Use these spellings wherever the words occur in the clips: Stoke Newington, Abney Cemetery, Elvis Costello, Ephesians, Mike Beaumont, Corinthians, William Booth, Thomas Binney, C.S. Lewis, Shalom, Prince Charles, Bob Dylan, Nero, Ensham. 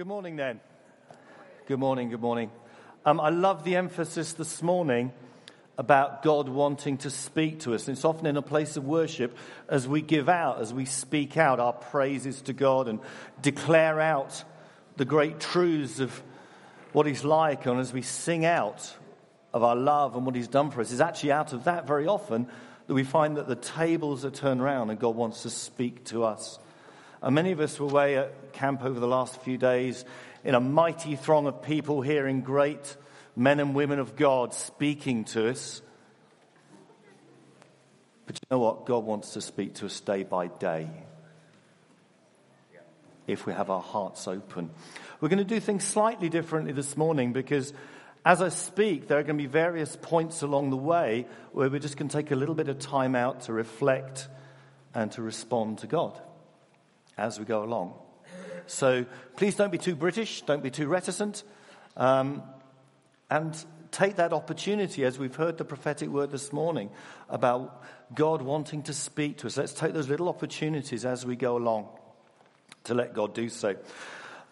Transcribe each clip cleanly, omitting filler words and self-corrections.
Good morning, then. Good morning. I love the emphasis this morning about God wanting to speak to us. And it's often in a place of worship as we give out, as we speak out our praises to God and declare out the great truths of what He's like, and as we sing out of our love and what He's done for us. It's actually out of that very often that we find that the tables are turned around and God wants to speak to us. And many of us were away at camp over the last few days in a mighty throng of people hearing great men and women of God speaking to us. But you know what? God wants to speak to us day by day if we have our hearts open. We're going to do things slightly differently this morning because as I speak, there are going to be various points along the way where we're just going to take a little bit of time out to reflect and to respond to God as we go along. So please don't be too British, don't be too reticent, and take that opportunity as we've heard the prophetic word this morning about God wanting to speak to us. Let's take those little opportunities as we go along to let God do so.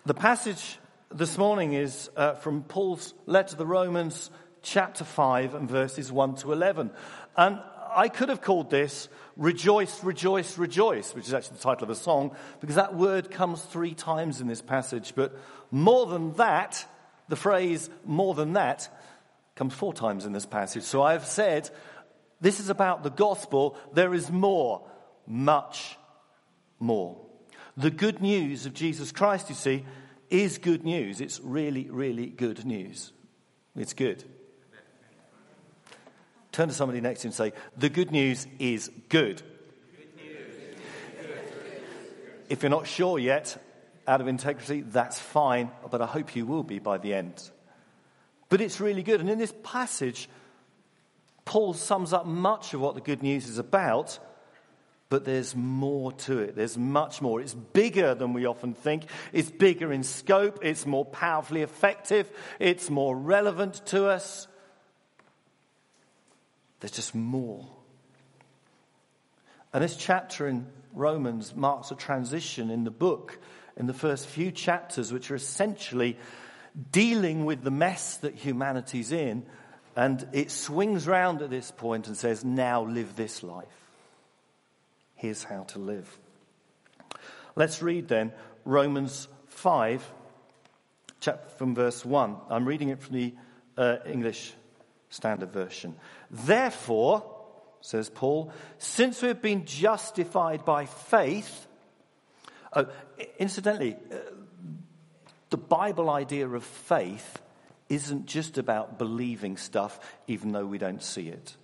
The passage this morning is from Paul's letter to the Romans, chapter 5 and verses 1 to 11. And I could have called this "Rejoice, Rejoice, Rejoice," which is actually the title of a song, because that word comes three times in this passage. But more than that, the phrase "more than that" comes four times in this passage. So I've said, this is about the gospel. There is more, much more. The good news of Jesus Christ, you see, is good news. It's really, really good news. It's good. Turn to somebody next to you and say, "The good news is good." Good news. If you're not sure yet, out of integrity, that's fine, but I hope you will be by the end. But it's really good. And in this passage, Paul sums up much of what the good news is about, but there's more to it. There's much more. It's bigger than we often think. It's bigger in scope. It's more powerfully effective. It's more relevant to us. There's just more. And this chapter in Romans marks a transition in the book, in the first few chapters, which are essentially dealing with the mess that humanity's in. And it swings round at this point and says, now live this life. Here's how to live. Let's read then Romans 5, chapter from verse 1. I'm reading it from the English Standard Version. "Therefore," says Paul, "since we have been justified by faith..." Incidentally, the Bible idea of faith isn't just about believing stuff, even though we don't see it.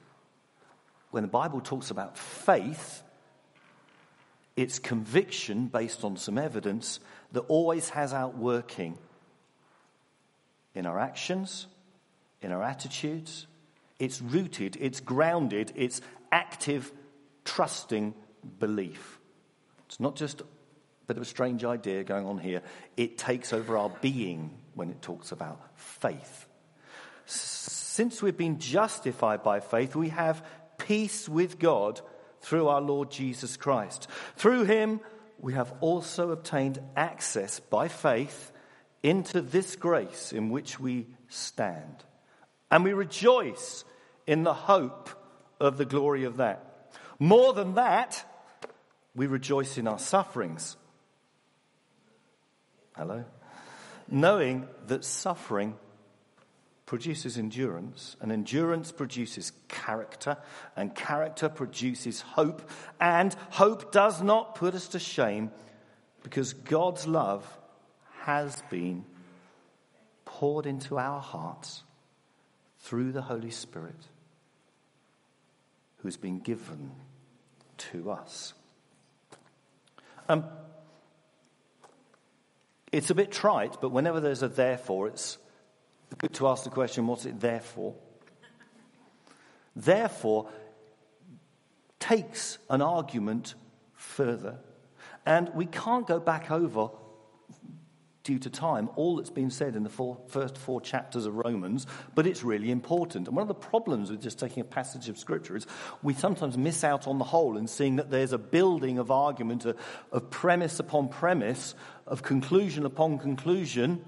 When the Bible talks about faith, it's conviction based on some evidence that always has outworking in our actions, in our attitudes. It's rooted, it's grounded, it's active, trusting belief. It's not just a bit of a strange idea going on here. It takes over our being when it talks about faith. "Since we've been justified by faith, we have peace with God through our Lord Jesus Christ. Through him, we have also obtained access by faith into this grace in which we stand. And we rejoice in the hope of the glory of that. More than that, we rejoice in our sufferings." Hello? "Knowing that suffering produces endurance, and endurance produces character, and character produces hope, and hope does not put us to shame, because God's love has been poured into our hearts through the Holy Spirit who's been given to us." It's a bit trite, but whenever there's a "therefore," it's good to ask the question, what's it there for? Therefore takes an argument further. And we can't go back over due to time all that's been said in the first four chapters of Romans, but it's really important. And one of the problems with just taking a passage of Scripture is we sometimes miss out on the whole and seeing that there's a building of argument, of premise upon premise, of conclusion upon conclusion,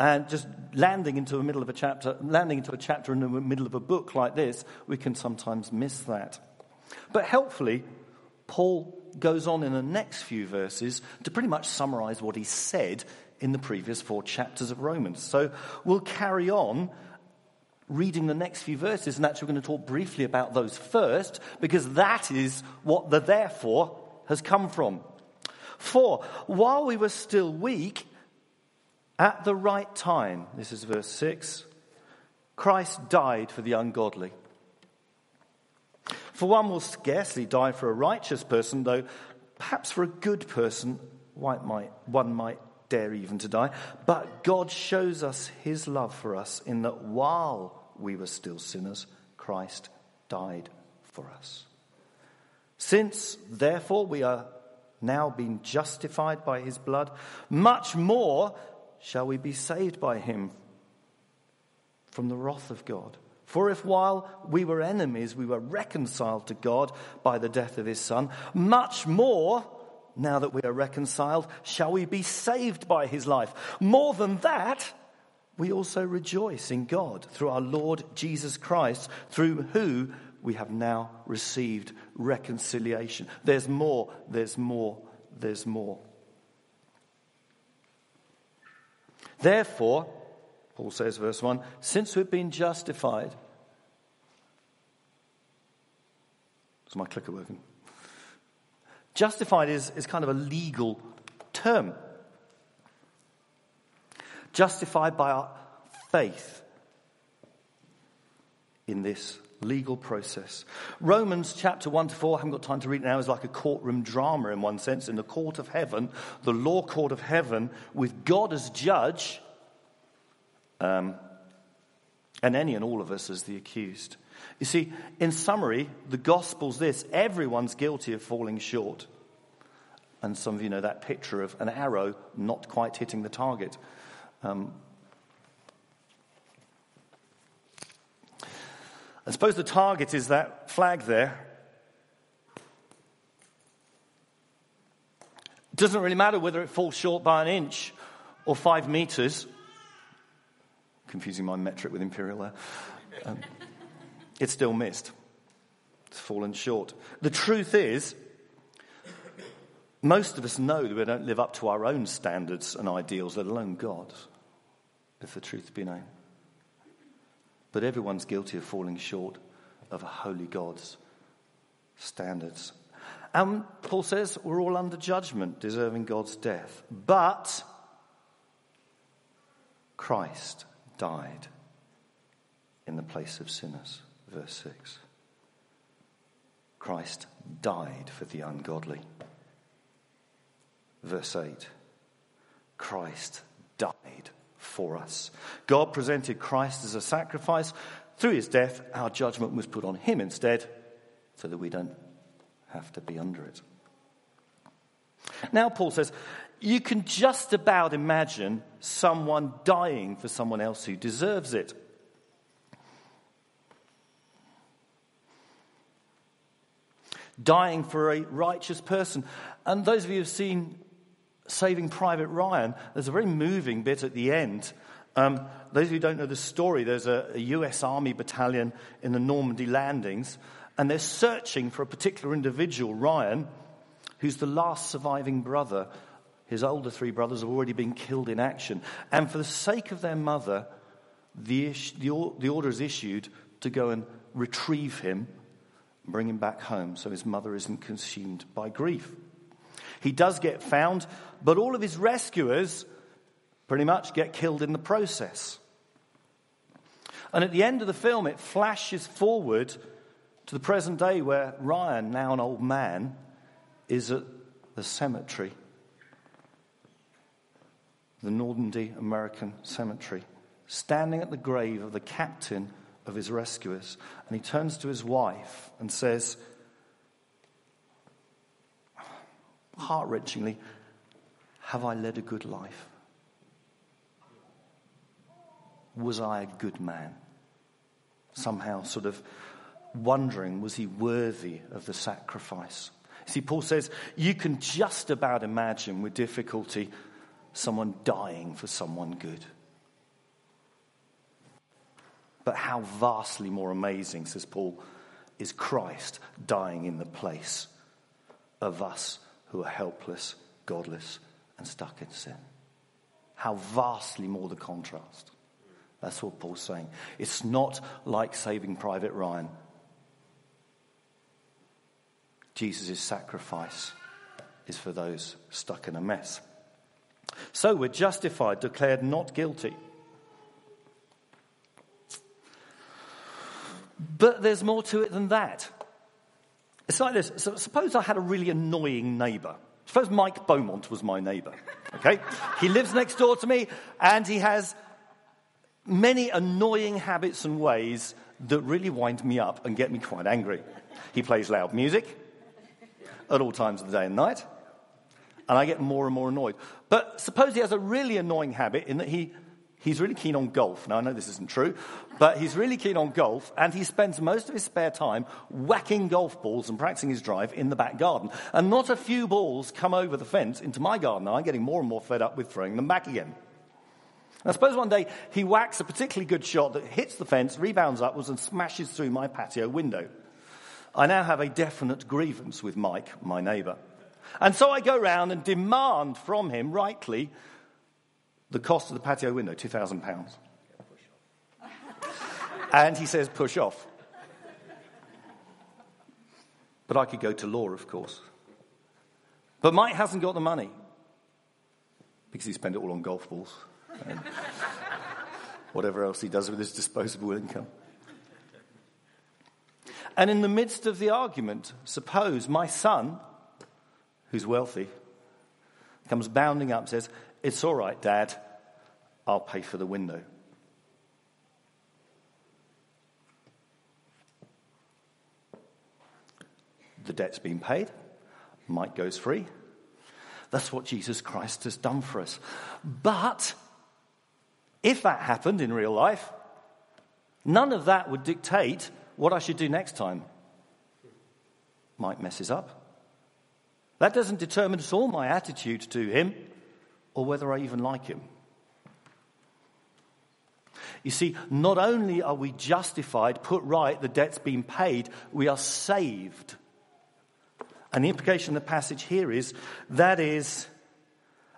and just landing into the middle of a chapter, landing into a chapter in the middle of a book like this, we can sometimes miss that. But helpfully, Paul goes on in the next few verses to pretty much summarize what he said in the previous four chapters of Romans. So we'll carry on reading the next few verses, and actually we're going to talk briefly about those first, because that is what the therefore has come from. For while we were still weak, at the right time, this is verse 6, Christ died for the ungodly. For one will scarcely die for a righteous person, though perhaps for a good person one might dare even to die. But God shows us his love for us in that while we were still sinners, Christ died for us. Since, therefore, we are now being justified by his blood, much more shall we be saved by him from the wrath of God. For if while we were enemies, we were reconciled to God by the death of his Son, much more, now that we are reconciled, shall we be saved by his life. More than that, we also rejoice in God through our Lord Jesus Christ, through who we have now received reconciliation. There's more, there's more, there's more. Therefore, Paul says, verse 1, since we've been justified. Is my clicker working? Justified is kind of a legal term. Justified by our faith in this legal process. Romans chapter 1 to 4, I haven't got time to read it now, is like a courtroom drama in one sense. In the court of heaven, the law court of heaven, with God as judge, and any and all of us as the accused. You see, in summary, the gospel's this: everyone's guilty of falling short. And some of you know that picture of an arrow not quite hitting the target. I suppose the target is that flag there. It doesn't really matter whether it falls short by an inch or 5 meters. Confusing my metric with imperial there. It's still missed. It's fallen short. The truth is, most of us know that we don't live up to our own standards and ideals, let alone God's, if the truth be known. But everyone's guilty of falling short of a holy God's standards. And Paul says we're all under judgment, deserving God's death. But Christ died in the place of sinners, verse 6. Christ died for the ungodly. Verse 8. Christ died for us. God presented Christ as a sacrifice. Through his death, our judgment was put on him instead, so that we don't have to be under it. Now Paul says, you can just about imagine someone dying for someone else who deserves it. Dying for a righteous person. And those of you who have seen Saving Private Ryan, there's a very moving bit at the end. Those of you who don't know the story, there's a US Army battalion in the Normandy landings, and they're searching for a particular individual, Ryan, who's the last surviving brother. His older three brothers have already been killed in action. And for the sake of their mother, the order is issued to go and retrieve him, bring him back home so his mother isn't consumed by grief. He does get found, but all of his rescuers pretty much get killed in the process. And at the end of the film, it flashes forward to the present day where Ryan, now an old man, is at the cemetery, the Normandy American Cemetery, standing at the grave of the captain of his rescuers. And he turns to his wife and says, heart-wrenchingly, Have I led a good life? Was I a good man? Somehow sort of wondering, was he worthy of the sacrifice? See, Paul says, you can just about imagine with difficulty someone dying for someone good. But how vastly more amazing, says Paul, is Christ dying in the place of us who are helpless, godless, and stuck in sin. How vastly more the contrast. That's what Paul's saying. It's not like Saving Private Ryan. Jesus' sacrifice is for those stuck in a mess. So we're justified, declared not guilty. But there's more to it than that. It's like this. So suppose I had a really annoying neighbour. Suppose Mike Beaumont was my neighbour. Okay? He lives next door to me and he has many annoying habits and ways that really wind me up and get me quite angry. He plays loud music at all times of the day and night. And I get more and more annoyed. But suppose he has a really annoying habit in that he's really keen on golf. Now, I know this isn't true, but he's really keen on golf, and he spends most of his spare time whacking golf balls and practicing his drive in the back garden. And not a few balls come over the fence into my garden. I'm getting more and more fed up with throwing them back again. Now, suppose one day he whacks a particularly good shot that hits the fence, rebounds upwards, and smashes through my patio window. I now have a definite grievance with Mike, my neighbour. And so I go round and demand from him, rightly, the cost of the patio window, £2,000. And he says, push off. But I could go to law, of course. But Mike hasn't got the money because he spent it all on golf balls and whatever else he does with his disposable income. And in the midst of the argument, suppose my son, who's wealthy, comes bounding up and says, it's all right, Dad, I'll pay for the window. The debt's been paid. Mike goes free. That's what Jesus Christ has done for us. But if that happened in real life, none of that would dictate what I should do next time. Mike messes up. That doesn't determine at all my attitude to him or whether I even like him. You see, not only are we justified, put right, the debt's been paid, we are saved. And the implication of the passage here is that is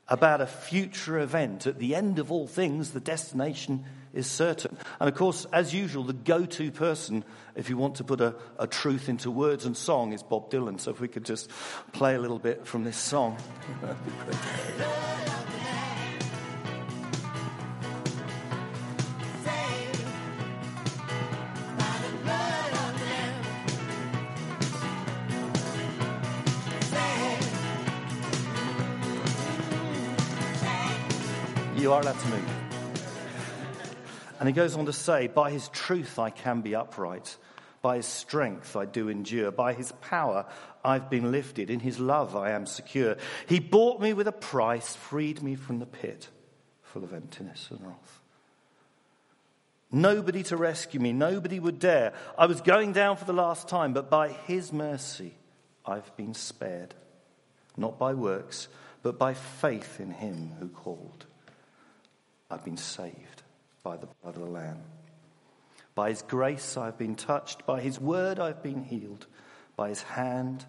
about a future event. At the end of all things, the destination is certain. And of course, as usual, the go-to person, if you want to put a truth into words and song, is Bob Dylan. So if we could just play a little bit from this song. That'd be great. You are allowed to move. And he goes on to say, by his truth I can be upright. By his strength I do endure. By his power I've been lifted. In his love I am secure. He bought me with a price, freed me from the pit full of emptiness and wrath. Nobody to rescue me. Nobody would dare. I was going down for the last time, but by his mercy I've been spared. Not by works, but by faith in him who called. I've been saved by the blood of the Lamb. By his grace I've been touched. By his word I've been healed. By his hand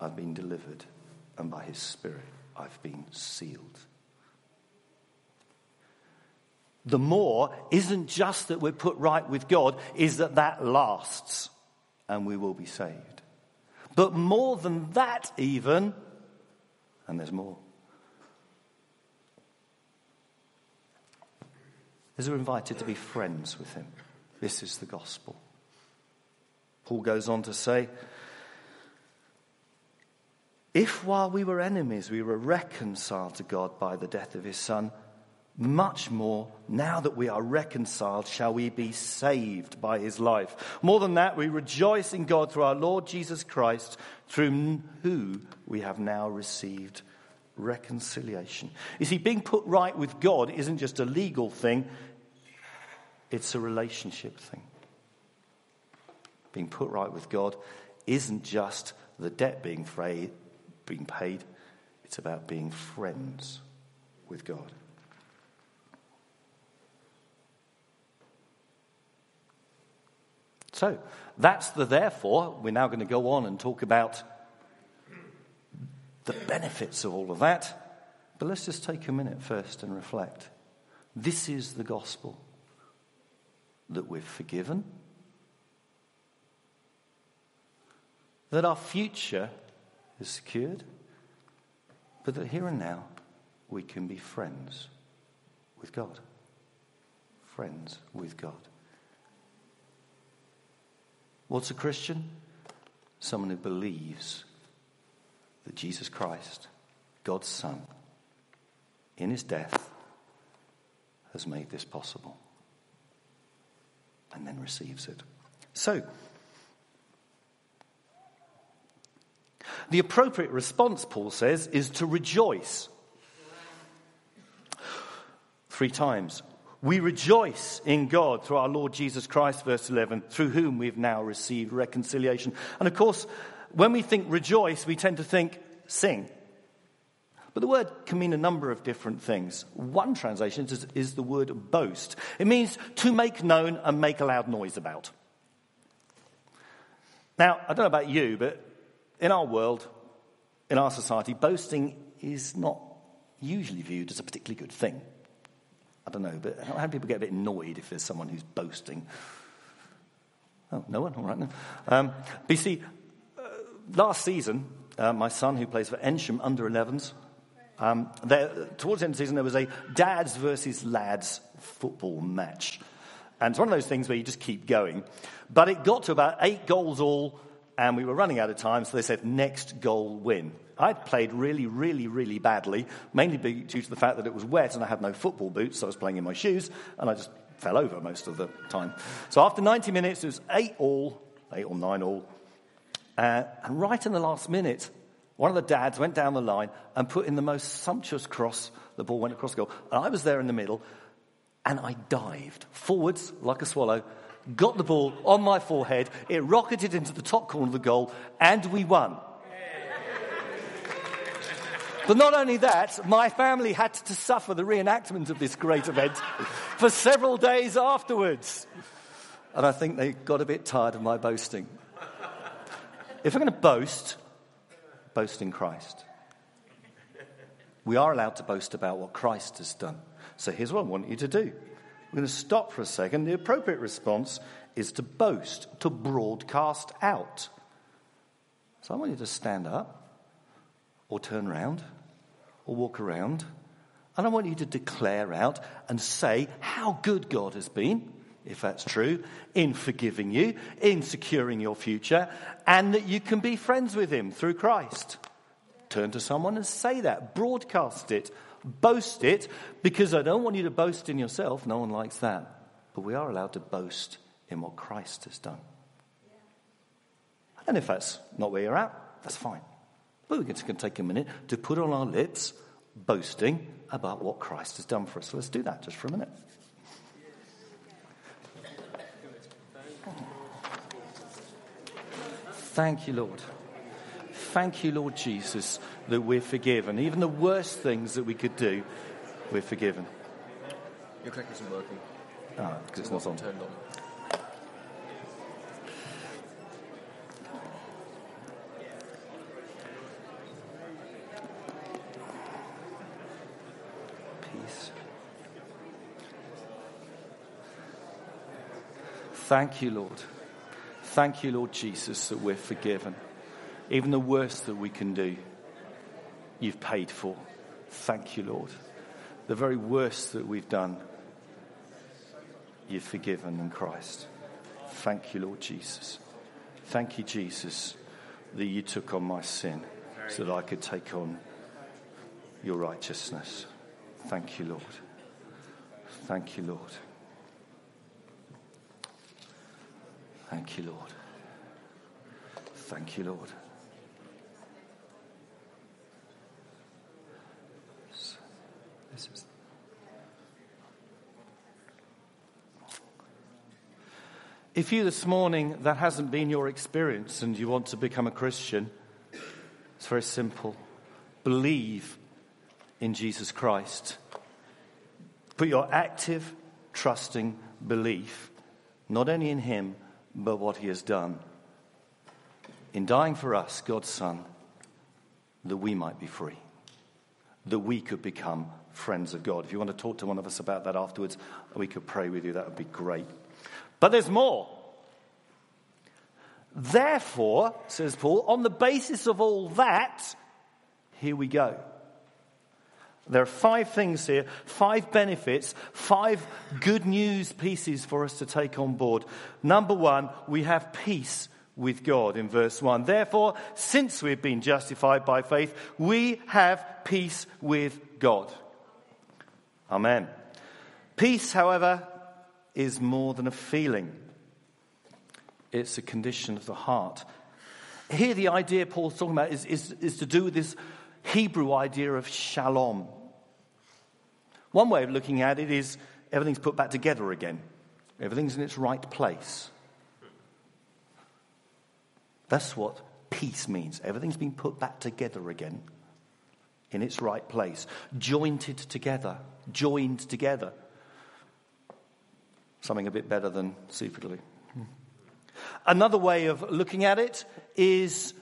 I've been delivered. And by his spirit I've been sealed. The more isn't just that we're put right with God, is that that lasts and we will be saved. But more than that even, and there's more, as we're invited to be friends with him. This is the gospel. Paul goes on to say, if while we were enemies we were reconciled to God by the death of his Son, much more, now that we are reconciled, shall we be saved by his life. More than that, we rejoice in God through our Lord Jesus Christ, through who we have now received reconciliation. You see, being put right with God isn't just a legal thing, it's a relationship thing. Being put right with God isn't just the debt being paid, it's about being friends with God. So, that's the therefore. We're now going to go on and talk about the benefits of all of that. But let's just take a minute first and reflect. This is the gospel. That we're forgiven. That our future is secured. But that here and now we can be friends with God. Friends with God. What's a Christian? Someone who believes that Jesus Christ, God's Son, in his death, has made this possible. And then receives it. So, the appropriate response, Paul says, is to rejoice. 3 times. We rejoice in God through our Lord Jesus Christ, verse 11, through whom we've now received reconciliation. And of course, when we think rejoice, we tend to think sing. But the word can mean a number of different things. One translation is the word boast. It means to make known and make a loud noise about. Now, I don't know about you, but in our world, in our society, boasting is not usually viewed as a particularly good thing. I don't know, but how do people get a bit annoyed if there's someone who's boasting? Oh, no one? All right, then. But you see, last season, my son, who plays for Ensham, under 11s, towards the end of the season, there was a dads versus lads football match. And it's one of those things where you just keep going. But it got to about 8 goals all, and we were running out of time, so they said, next goal win. I'd played really, really, really badly, mainly due to the fact that it was wet and I had no football boots, so I was playing in my shoes, and I just fell over most of the time. So after 90 minutes, it was 8 all, 8 or 9 all. And right in the last minute, one of the dads went down the line and put in the most sumptuous cross. The ball went across the goal. And I was there in the middle, and I dived forwards like a swallow, got the ball on my forehead, it rocketed into the top corner of the goal, and we won. But not only that, my family had to suffer the reenactment of this great event for several days afterwards. And I think they got a bit tired of my boasting. If we're going to boast... boast in Christ. We are allowed to boast about what Christ has done. So here's what I want you to do. We're going to stop for a second. The appropriate response is to boast, to broadcast out. So I want you to stand up or turn around or walk around, and I want you to declare out and say how good God has been, if that's true, in forgiving you, in securing your future, and that you can be friends with him through Christ. Turn to someone and say that. Broadcast it. Boast it, because I don't want you to boast in yourself. No one likes that. But we are allowed to boast in what Christ has done. And if that's not where you're at, that's fine. But we're just going to take a minute to put on our lips boasting about what Christ has done for us. So let's do that just for a minute. Thank you, Lord. Thank you, Lord Jesus, that we're forgiven. Even the worst things that we could do, we're forgiven. Your clicker isn't working. Ah, because it's not on. Turned on. Peace. Thank you, Lord. Thank you, Lord Jesus, that we're forgiven. Even the worst that we can do, you've paid for. Thank you, Lord. The very worst that we've done, you've forgiven in Christ. Thank you, Lord Jesus. Thank you, Jesus, that you took on my sin so that I could take on your righteousness. Thank you, Lord. Thank you, Lord. Thank you, Lord. Thank you, Lord. services. If you this morning, that hasn't been your experience and you want to become a Christian, it's very simple. Believe in Jesus Christ. Put your active, trusting belief, not only in him, but what he has done. In dying for us, God's Son, that we might be free. That we could become friends of God. If you want to talk to one of us about that afterwards, we could pray with you. That would be great. But there's more. Therefore, says Paul, on the basis of all that, here we go. There are 5 things here, 5 benefits, 5 good news pieces for us to take on board. Number 1, we have peace with God in verse 1. Therefore, since we've been justified by faith, we have peace with God. Amen. Peace, however, is more than a feeling. It's a condition of the heart. Here the idea Paul's talking about is to do with this Hebrew idea of shalom. One way of looking at it is everything's put back together again. Everything's in its right place. That's what peace means. Everything's been put back together again in its right place. Jointed together. Joined together. Something a bit better than super glue. Another way of looking at it is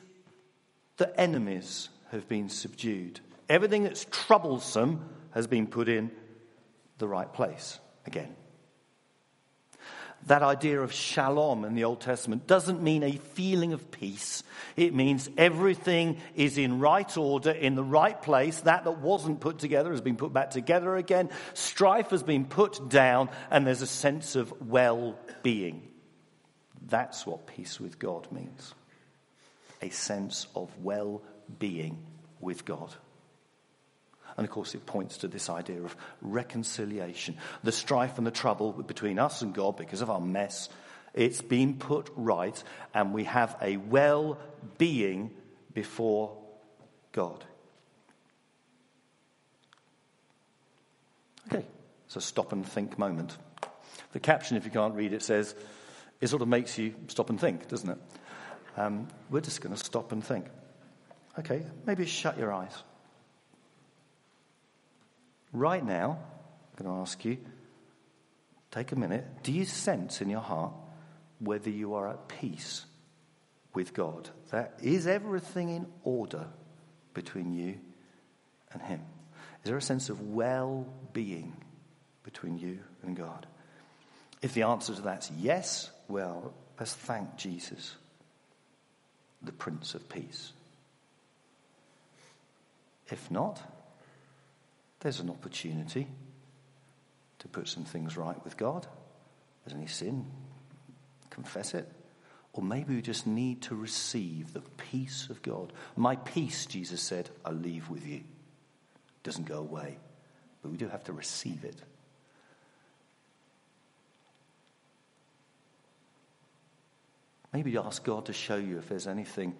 that enemies have been subdued. Everything that's troublesome has been put in the right place again. That idea of shalom in the Old Testament doesn't mean a feeling of peace. It means everything is in right order, in the right place. That wasn't put together has been put back together again. Strife has been put down, and there's a sense of well-being. That's what peace with God means. A sense of well-being with God. And of course, it points to this idea of reconciliation. The strife and the trouble between us and God because of our mess, it's been put right, and we have a well-being before God. Okay, it's a stop and think moment. The caption, if you can't read it, says, it sort of makes you stop and think, doesn't it? We're just going to stop and think. Okay, maybe shut your eyes. Right now, I'm going to ask you, take a minute. Do you sense in your heart whether you are at peace with God? That is everything in order between you and him. Is there a sense of well-being between you and God? If the answer to that's yes, well, let's thank Jesus, the Prince of Peace. If not, there's an opportunity to put some things right with God. If there's any sin, confess it. Or maybe we just need to receive the peace of God. My peace, Jesus said, I leave with you. It doesn't go away, but we do have to receive it. Maybe ask God to show you if there's anything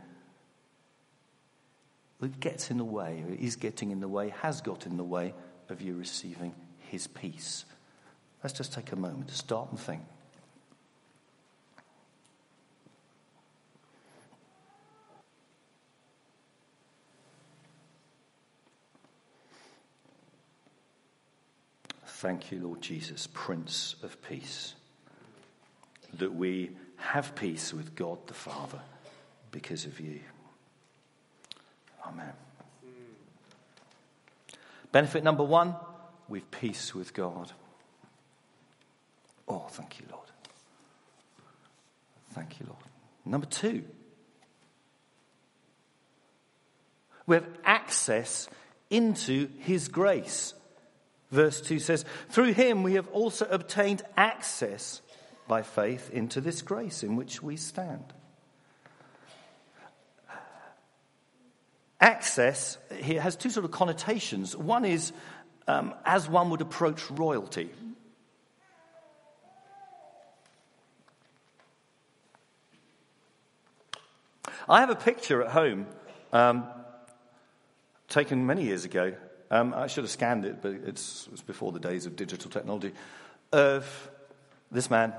that gets in the way, or is getting in the way, has got in the way of you receiving his peace. Let's just take a moment to stop and think. Thank you, Lord Jesus, Prince of Peace, that we have peace with God the Father because of you. Amen. Benefit number 1, we've peace with God. Oh, thank you, Lord. Thank you, Lord. Number 2, we have access into his grace. Verse 2 says, through him we have also obtained access by faith into this grace in which we stand. Access here has 2 sort of connotations. One is as one would approach royalty. I have a picture at home taken many years ago I should have scanned it, but it's before the days of digital technology, of this man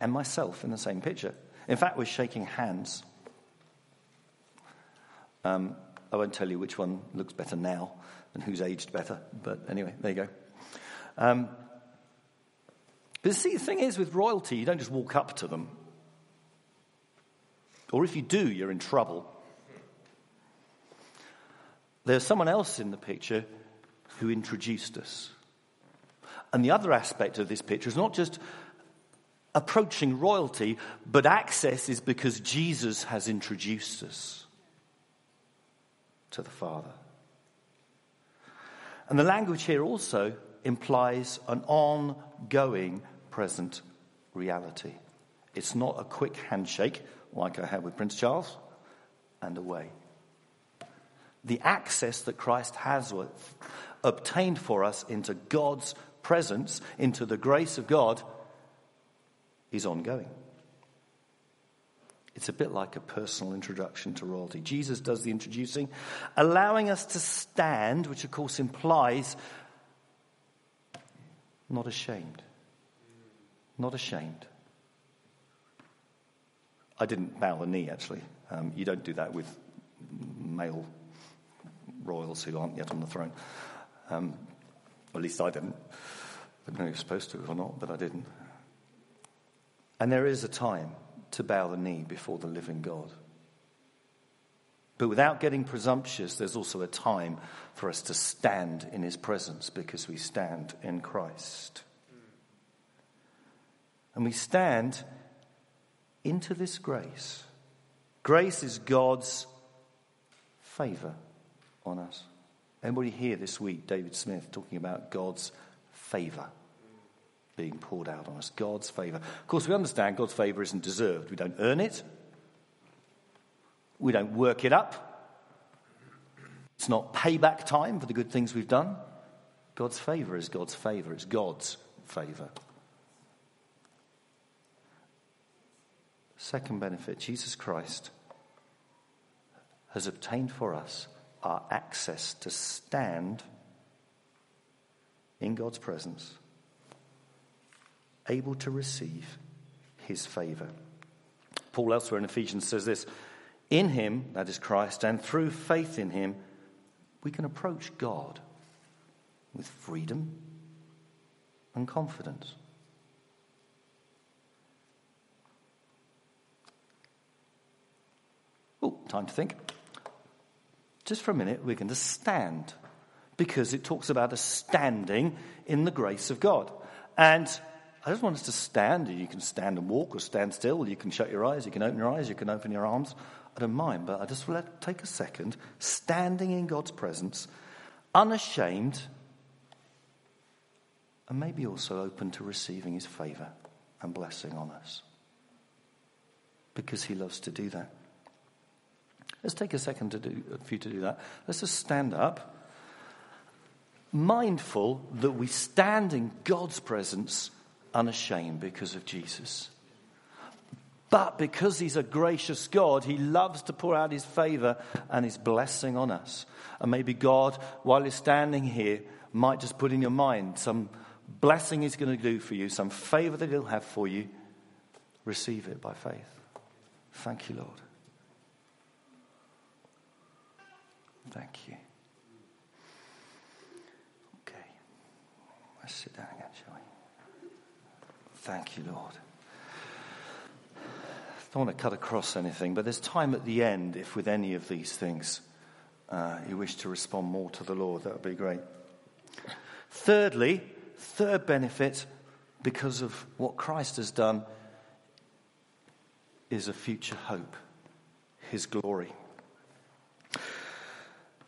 and myself in the same picture. In fact, we're shaking hands. I won't tell you which one looks better now and who's aged better, but anyway, there you go. But see, the thing is, with royalty, you don't just walk up to them. Or if you do, you're in trouble. There's someone else in the picture who introduced us. And the other aspect of this picture is not just approaching royalty, but access is because Jesus has introduced us to the Father. And the language here also implies an ongoing present reality. It's not a quick handshake like I had with Prince Charles and away. The access that Christ has obtained for us into God's presence, into the grace of God, is ongoing. It's a bit like a personal introduction to royalty. Jesus does the introducing, allowing us to stand, which of course implies not ashamed. Not ashamed. I didn't bow the knee, actually. You don't do that with male royals who aren't yet on the throne. At least I didn't. I don't know if you're supposed to or not, but I didn't. And there is a time to bow the knee before the living God. But without getting presumptuous, there's also a time for us to stand in his presence because we stand in Christ. And we stand into this grace. Grace is God's favor on us. Anybody here this week, David Smith, talking about God's favor being poured out on us? God's favor. Of course, we understand God's favor isn't deserved. We don't earn it. We don't work it up. It's not payback time for the good things we've done. God's favor is God's favor. It's God's favor. Second benefit, Jesus Christ has obtained for us our access to stand in God's presence, able to receive his favor. Paul elsewhere in Ephesians says this, in him, that is Christ, and through faith in him, we can approach God with freedom and confidence. Oh, time to think. Just for a minute, we're going to stand because it talks about us standing in the grace of God. And I just want us to stand. You can stand and walk or stand still. You can shut your eyes. You can open your eyes. You can open your arms. I don't mind, but I just want to take a second. Standing in God's presence, unashamed, and maybe also open to receiving his favor and blessing on us because he loves to do that. Let's take a second for you to do that. Let's just stand up, mindful that we stand in God's presence unashamed because of Jesus. But because he's a gracious God, he loves to pour out his favor and his blessing on us. And maybe God, while you're standing here, might just put in your mind some blessing he's going to do for you, some favor that he'll have for you. Receive it by faith. Thank you, Lord. Thank you. Okay. Let's sit down again, shall we? Thank you, Lord. I don't want to cut across anything, but there's time at the end if with any of these things you wish to respond more to the Lord. That would be great. Thirdly, third benefit, because of what Christ has done, is a future hope, his glory.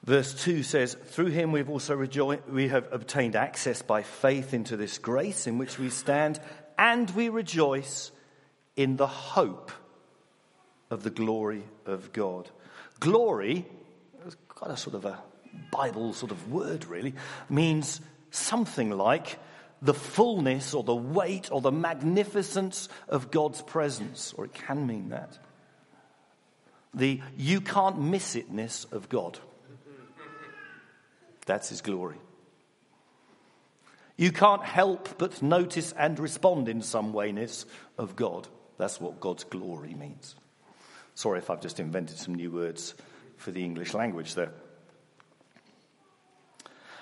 Verse 2 says, through him we've also we have obtained access by faith into this grace in which we stand, and we rejoice in the hope of the glory of God. Glory, it's got a sort of a Bible sort of word really, means something like the fullness or the weight or the magnificence of God's presence, or it can mean that. The you can't miss itness of God. That's his glory. You can't help but notice and respond in some wayness of God. That's what God's glory means. Sorry if I've just invented some new words for the English language there.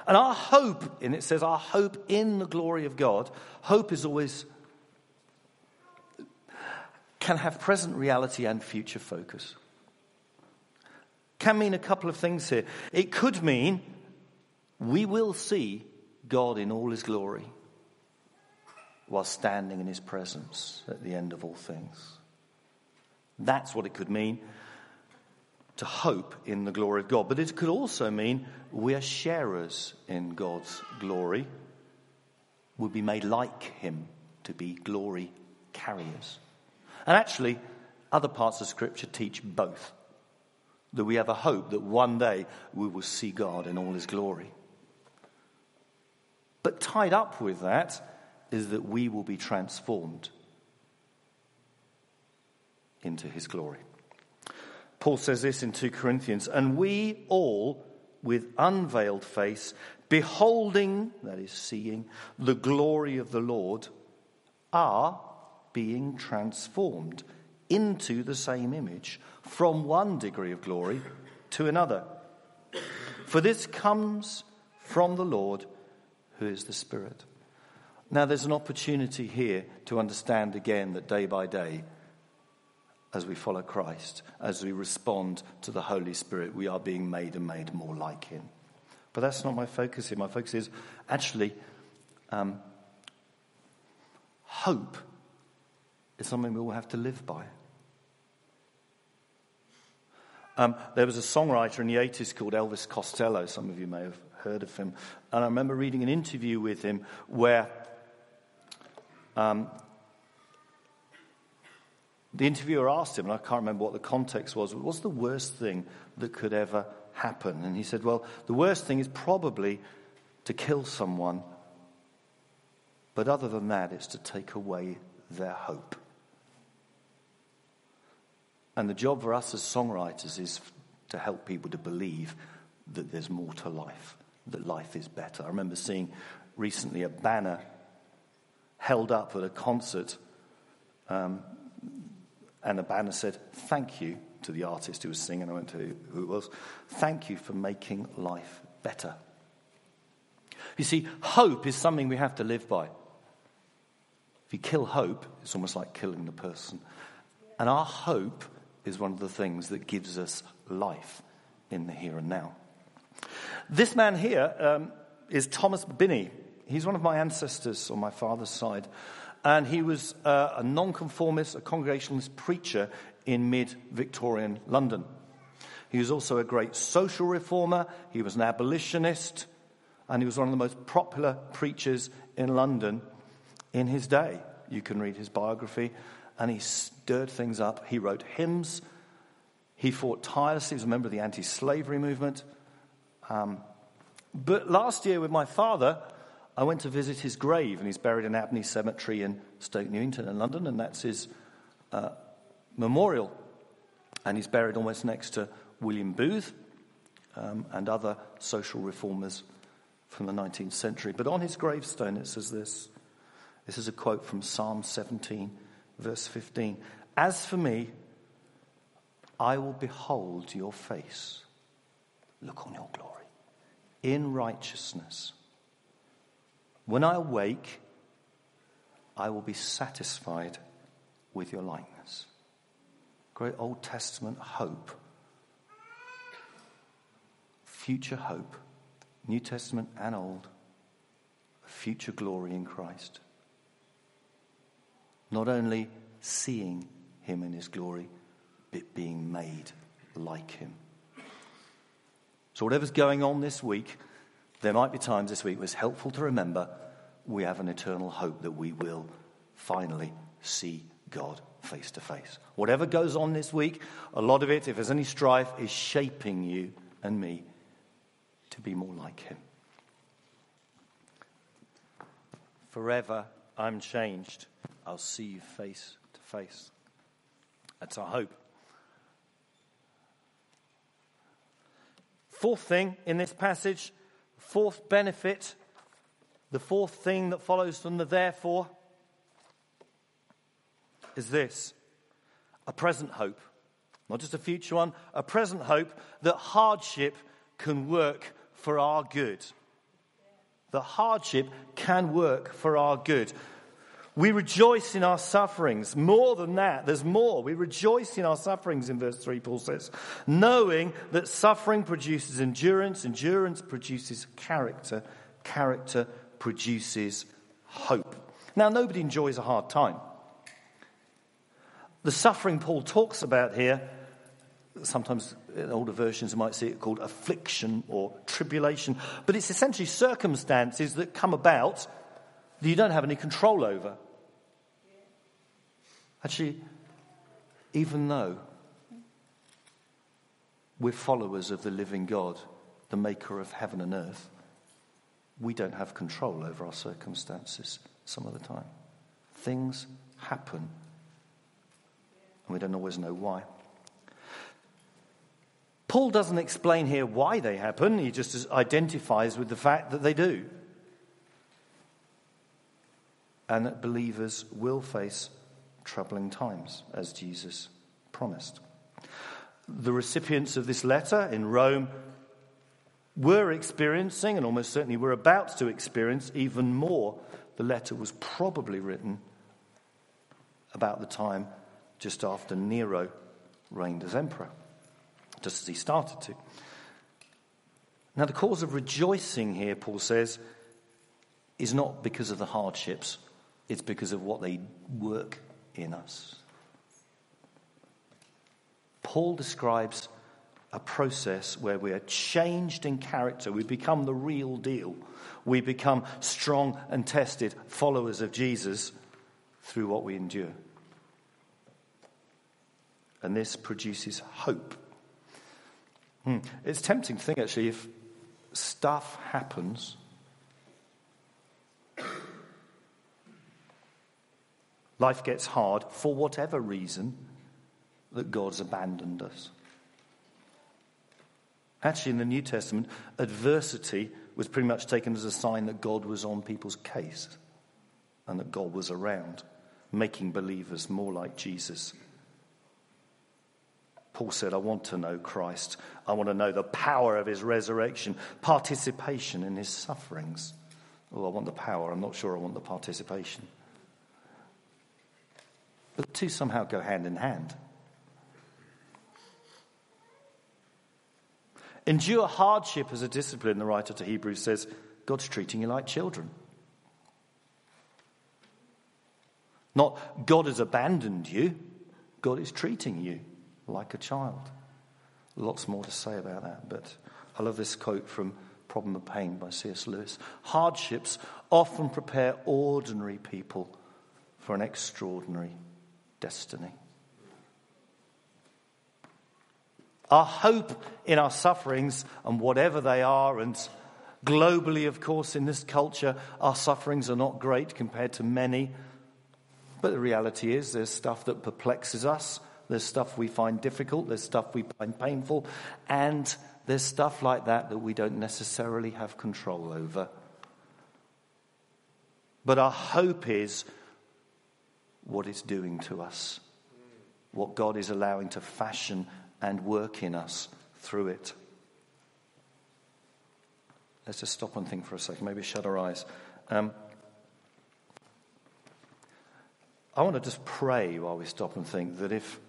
And our hope, and it says our hope in the glory of God, hope is always, can have present reality and future focus. Can mean a couple of things here. It could mean we will see God in all his glory while standing in his presence at the end of all things. That's what it could mean to hope in the glory of God. But it could also mean we are sharers in God's glory. We'll be made like him to be glory carriers. And actually, other parts of Scripture teach both. That we have a hope that one day we will see God in all his glory. But tied up with that is that we will be transformed into his glory. Paul says this in 2 Corinthians, and we all, with unveiled face, beholding, that is seeing, the glory of the Lord, are being transformed into the same image from one degree of glory to another. For this comes from the Lord, who is the Spirit. Now there's an opportunity here to understand again that day by day, as we follow Christ, as we respond to the Holy Spirit, we are being made and made more like him. But that's not my focus here. My focus is actually hope is something we all have to live by. There was a songwriter in the 80s called Elvis Costello. Some of you may have heard of him. And I remember reading an interview with him where the interviewer asked him, and I can't remember what the context was, what's the worst thing that could ever happen? And he said, well, the worst thing is probably to kill someone. But other than that, it's to take away their hope. And the job for us as songwriters is to help people to believe that there's more to life, that life is better. I remember seeing recently a banner held up at a concert, and the banner said, thank you to the artist who was singing. I went to who it was. Thank you for making life better. You see, hope is something we have to live by. If you kill hope, it's almost like killing the person. And our hope is one of the things that gives us life in the here and now. This man here is Thomas Binney. He's one of my ancestors on my father's side. And he was a nonconformist, a Congregationalist preacher in mid-Victorian London. He was also a great social reformer. He was an abolitionist. And he was one of the most popular preachers in London in his day. You can read his biography. And he stirred things up. He wrote hymns. He fought tirelessly. He was a member of the anti-slavery movement. But last year with my father, I went to visit his grave, and he's buried in Abney Cemetery in Stoke Newington in London, and that's his memorial. And he's buried almost next to William Booth and other social reformers from the 19th century. But on his gravestone it says this. This is a quote from Psalm 17, verse 15. As for me, I will behold your face. Look on your glory. In righteousness. When I awake, I will be satisfied with your likeness. Great Old Testament hope. Future hope. New Testament and Old. Future glory in Christ. Not only seeing him in his glory, but being made like him. So whatever's going on this week, there might be times this week where it's helpful to remember we have an eternal hope that we will finally see God face to face. Whatever goes on this week, a lot of it, if there's any strife, is shaping you and me to be more like him. Forever I'm changed. I'll see you face to face. That's our hope. Fourth thing in this passage, Fourth benefit, the fourth thing that follows from the therefore is this: a present hope. Not just a future one, a present hope that hardship can work for our good. That hardship can work for our good. We rejoice in our sufferings. More than that, there's more. We rejoice in our sufferings, in verse 3, Paul says, knowing that suffering produces endurance, endurance produces character, character produces hope. Now, nobody enjoys a hard time. The suffering Paul talks about here, sometimes in older versions you might see it called affliction or tribulation, but it's essentially circumstances that come about that you don't have any control over. Actually, even though we're followers of the living God, the maker of heaven and earth, we don't have control over our circumstances some of the time. Things happen, and we don't always know why. Paul doesn't explain here why they happen. He just identifies with the fact that they do. And that believers will face troubling times, as Jesus promised. The recipients of this letter in Rome were experiencing, and almost certainly were about to experience, even more. The letter was probably written about the time just after Nero reigned as emperor, just as he started to. Now, the cause of rejoicing here, Paul says, is not because of the hardships, it's because of what they work in us. Paul describes a process where we are changed in character. We become the real deal. We become strong and tested followers of Jesus through what we endure. And this produces hope. It's a tempting thing, actually, if stuff happens, life gets hard for whatever reason, that God's abandoned us. Actually, in the New Testament, adversity was pretty much taken as a sign that God was on people's case and that God was around, making believers more like Jesus. Paul said, I want to know Christ. I want to know the power of his resurrection, participation in his sufferings. Oh, I want the power. I'm not sure I want the participation. But the two somehow go hand in hand. Endure hardship as a discipline, the writer to Hebrews says, God's treating you like children. Not God has abandoned you, God is treating you like a child. Lots more to say about that, but I love this quote from Problem of Pain by C.S. Lewis. Hardships often prepare ordinary people for an extraordinary destiny. Our hope in our sufferings, and whatever they are, and globally, of course, in this culture, our sufferings are not great compared to many, but the reality is there's stuff that perplexes us. There's stuff we find difficult, there's stuff we find painful, and there's stuff like that that we don't necessarily have control over. But our hope is what it's doing to us, what God is allowing to fashion and work in us through it. Let's just stop and think for a second, maybe shut our eyes. I want to just pray while we stop and think that if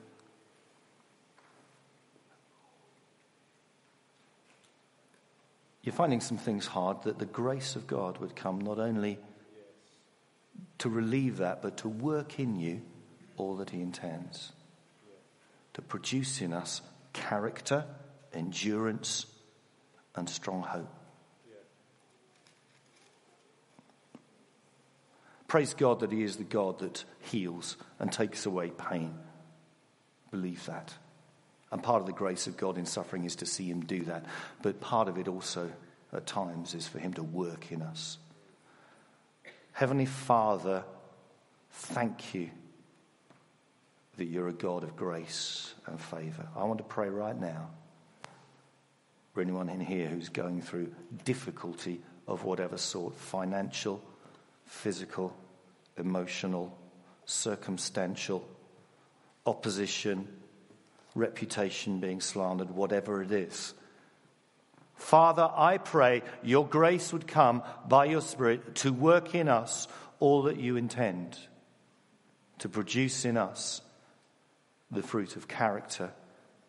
you're finding some things hard, that the grace of God would come not only to relieve that, but to work in you all that he intends. To produce in us character, endurance, and strong hope. Praise God that he is the God that heals and takes away pain. Believe that. And part of the grace of God in suffering is to see him do that. But part of it also, at times, is for him to work in us. Heavenly Father, thank you that you're a God of grace and favor. I want to pray right now for anyone in here who's going through difficulty of whatever sort, financial, physical, emotional, circumstantial, opposition, reputation being slandered, whatever it is. Father, I pray your grace would come by your Spirit to work in us all that you intend, to produce in us the fruit of character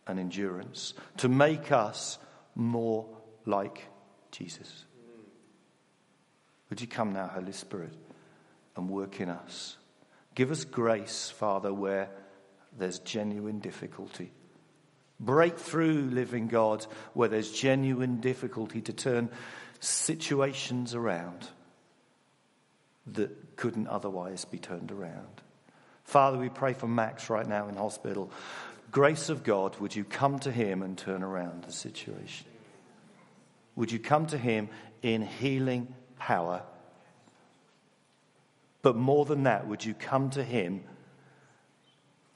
and endurance, to make us more like Jesus. Would you come now, Holy Spirit, and work in us? Give us grace, Father, where there's genuine difficulty. Break through, living God, where there's genuine difficulty to turn situations around that couldn't otherwise be turned around. Father, we pray for Max right now in hospital. Grace of God, would you come to him and turn around the situation? Would you come to him in healing power? But more than that, would you come to him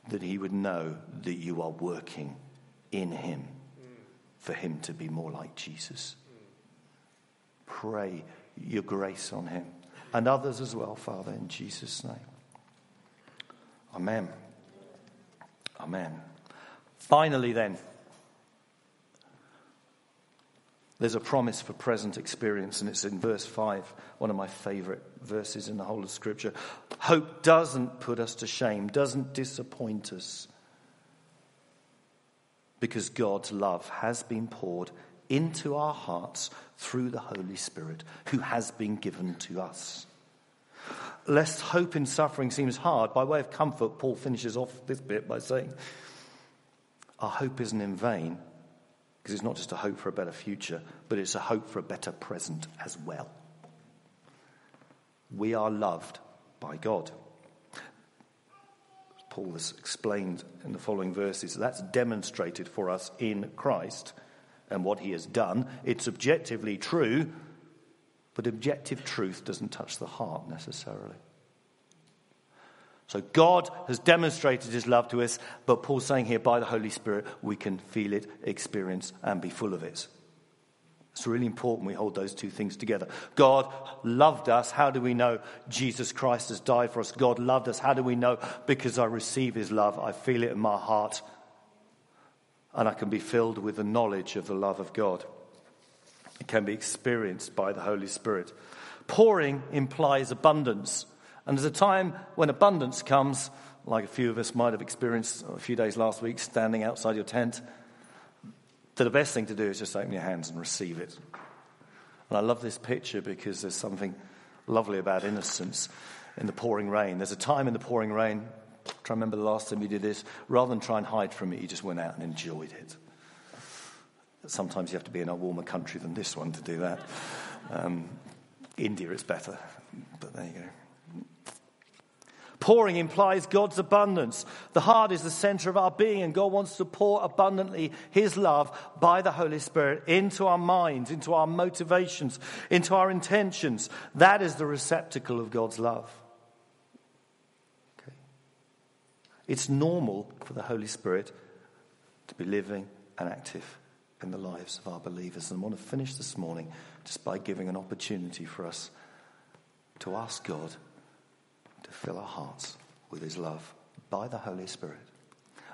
that he would know that you are working in him for him to be more like Jesus? Pray your grace on him and others as well, Father, in Jesus' name. Amen. Amen. Finally then, there's a promise for present experience, and it's in verse 5, one of my favourite verses in the whole of Scripture. Hope doesn't put us to shame, doesn't disappoint us, because God's love has been poured into our hearts through the Holy Spirit, who has been given to us. Lest hope in suffering seems hard, by way of comfort, Paul finishes off this bit by saying, our hope isn't in vain, because it's not just a hope for a better future, but it's a hope for a better present as well. We are loved by God. Paul has explained in the following verses, that's demonstrated for us in Christ and what he has done. It's objectively true, but objective truth doesn't touch the heart necessarily. So God has demonstrated his love to us, but Paul's saying here, by the Holy Spirit, we can feel it, experience, and be full of it. It's really important we hold those two things together. God loved us. How do we know? Jesus Christ has died for us. God loved us. How do we know? Because I receive his love. I feel it in my heart, and I can be filled with the knowledge of the love of God. It can be experienced by the Holy Spirit. Pouring implies abundance. And there's a time when abundance comes, like a few of us might have experienced a few days last week, standing outside your tent, that the best thing to do is just open your hands and receive it. And I love this picture because there's something lovely about innocence in the pouring rain. There's a time in the pouring rain, try to remember the last time you did this, rather than try and hide from it, you just went out and enjoyed it. Sometimes you have to be in a warmer country than this one to do that. India is better, but there you go. Pouring implies God's abundance. The heart is the center of our being, and God wants to pour abundantly his love by the Holy Spirit into our minds, into our motivations, into our intentions. That is the receptacle of God's love. Okay. It's normal for the Holy Spirit to be living and active in the lives of our believers. And I want to finish this morning just by giving an opportunity for us to ask God to fill our hearts with his love by the Holy Spirit.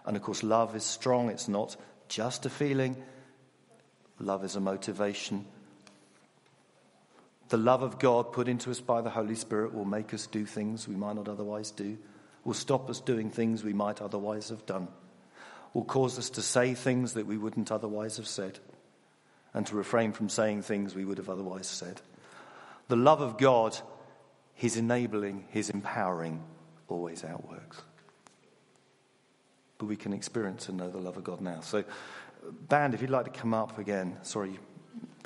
And of course, love is strong. It's not just a feeling. Love is a motivation. The love of God put into us by the Holy Spirit will make us do things we might not otherwise do, will stop us doing things we might otherwise have done, will cause us to say things that we wouldn't otherwise have said, and to refrain from saying things we would have otherwise said. The love of God, his enabling, his empowering, always outworks. But we can experience and know the love of God now. So, band, if you'd like to come up again, sorry,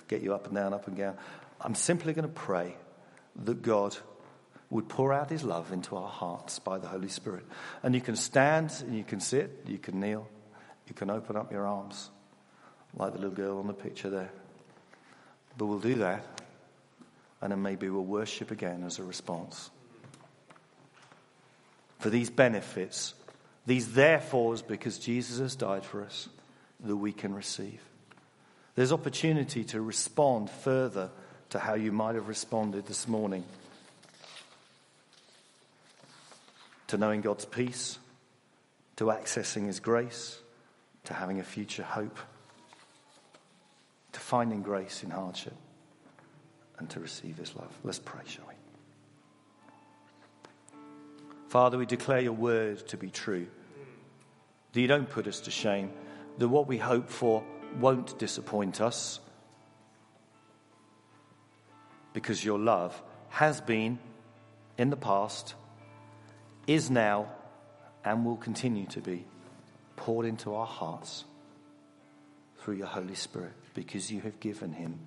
get you up and down, up and down. I'm simply going to pray that God would pour out his love into our hearts by the Holy Spirit. And you can stand, and you can sit, you can kneel, you can open up your arms, like the little girl on the picture there. But we'll do that, and then maybe we'll worship again as a response. For these benefits, these therefores, because Jesus has died for us, that we can receive. There's opportunity to respond further to how you might have responded this morning. To knowing God's peace, to accessing his grace, to having a future hope, to finding grace in hardship, and to receive his love. Let's pray, shall we? Father, we declare your word to be true, that you don't put us to shame, that what we hope for won't disappoint us, because your love has been in the past, is now, and will continue to be poured into our hearts through your Holy Spirit, because you have given him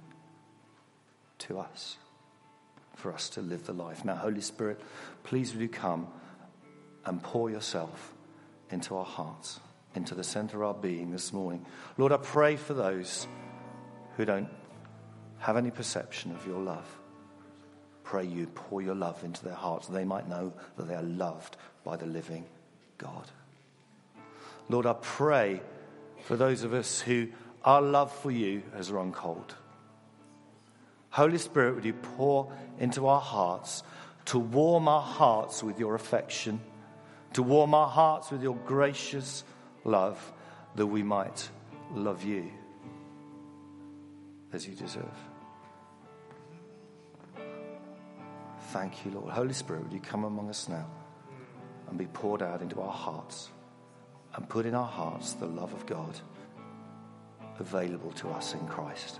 to us for us to live the life. Now, Holy Spirit, please will you come and pour yourself into our hearts, into the center of our being this morning. Lord, I pray for those who don't have any perception of your love. Pray you pour your love into their hearts, so they might know that they are loved by the living God. Lord, I pray for those of us who our love for you has run cold. Holy Spirit, would you pour into our hearts to warm our hearts with your affection, to warm our hearts with your gracious love, that we might love you as you deserve. Thank you, Lord. Holy Spirit, would you come among us now and be poured out into our hearts and put in our hearts the love of God available to us in Christ.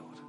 Lord.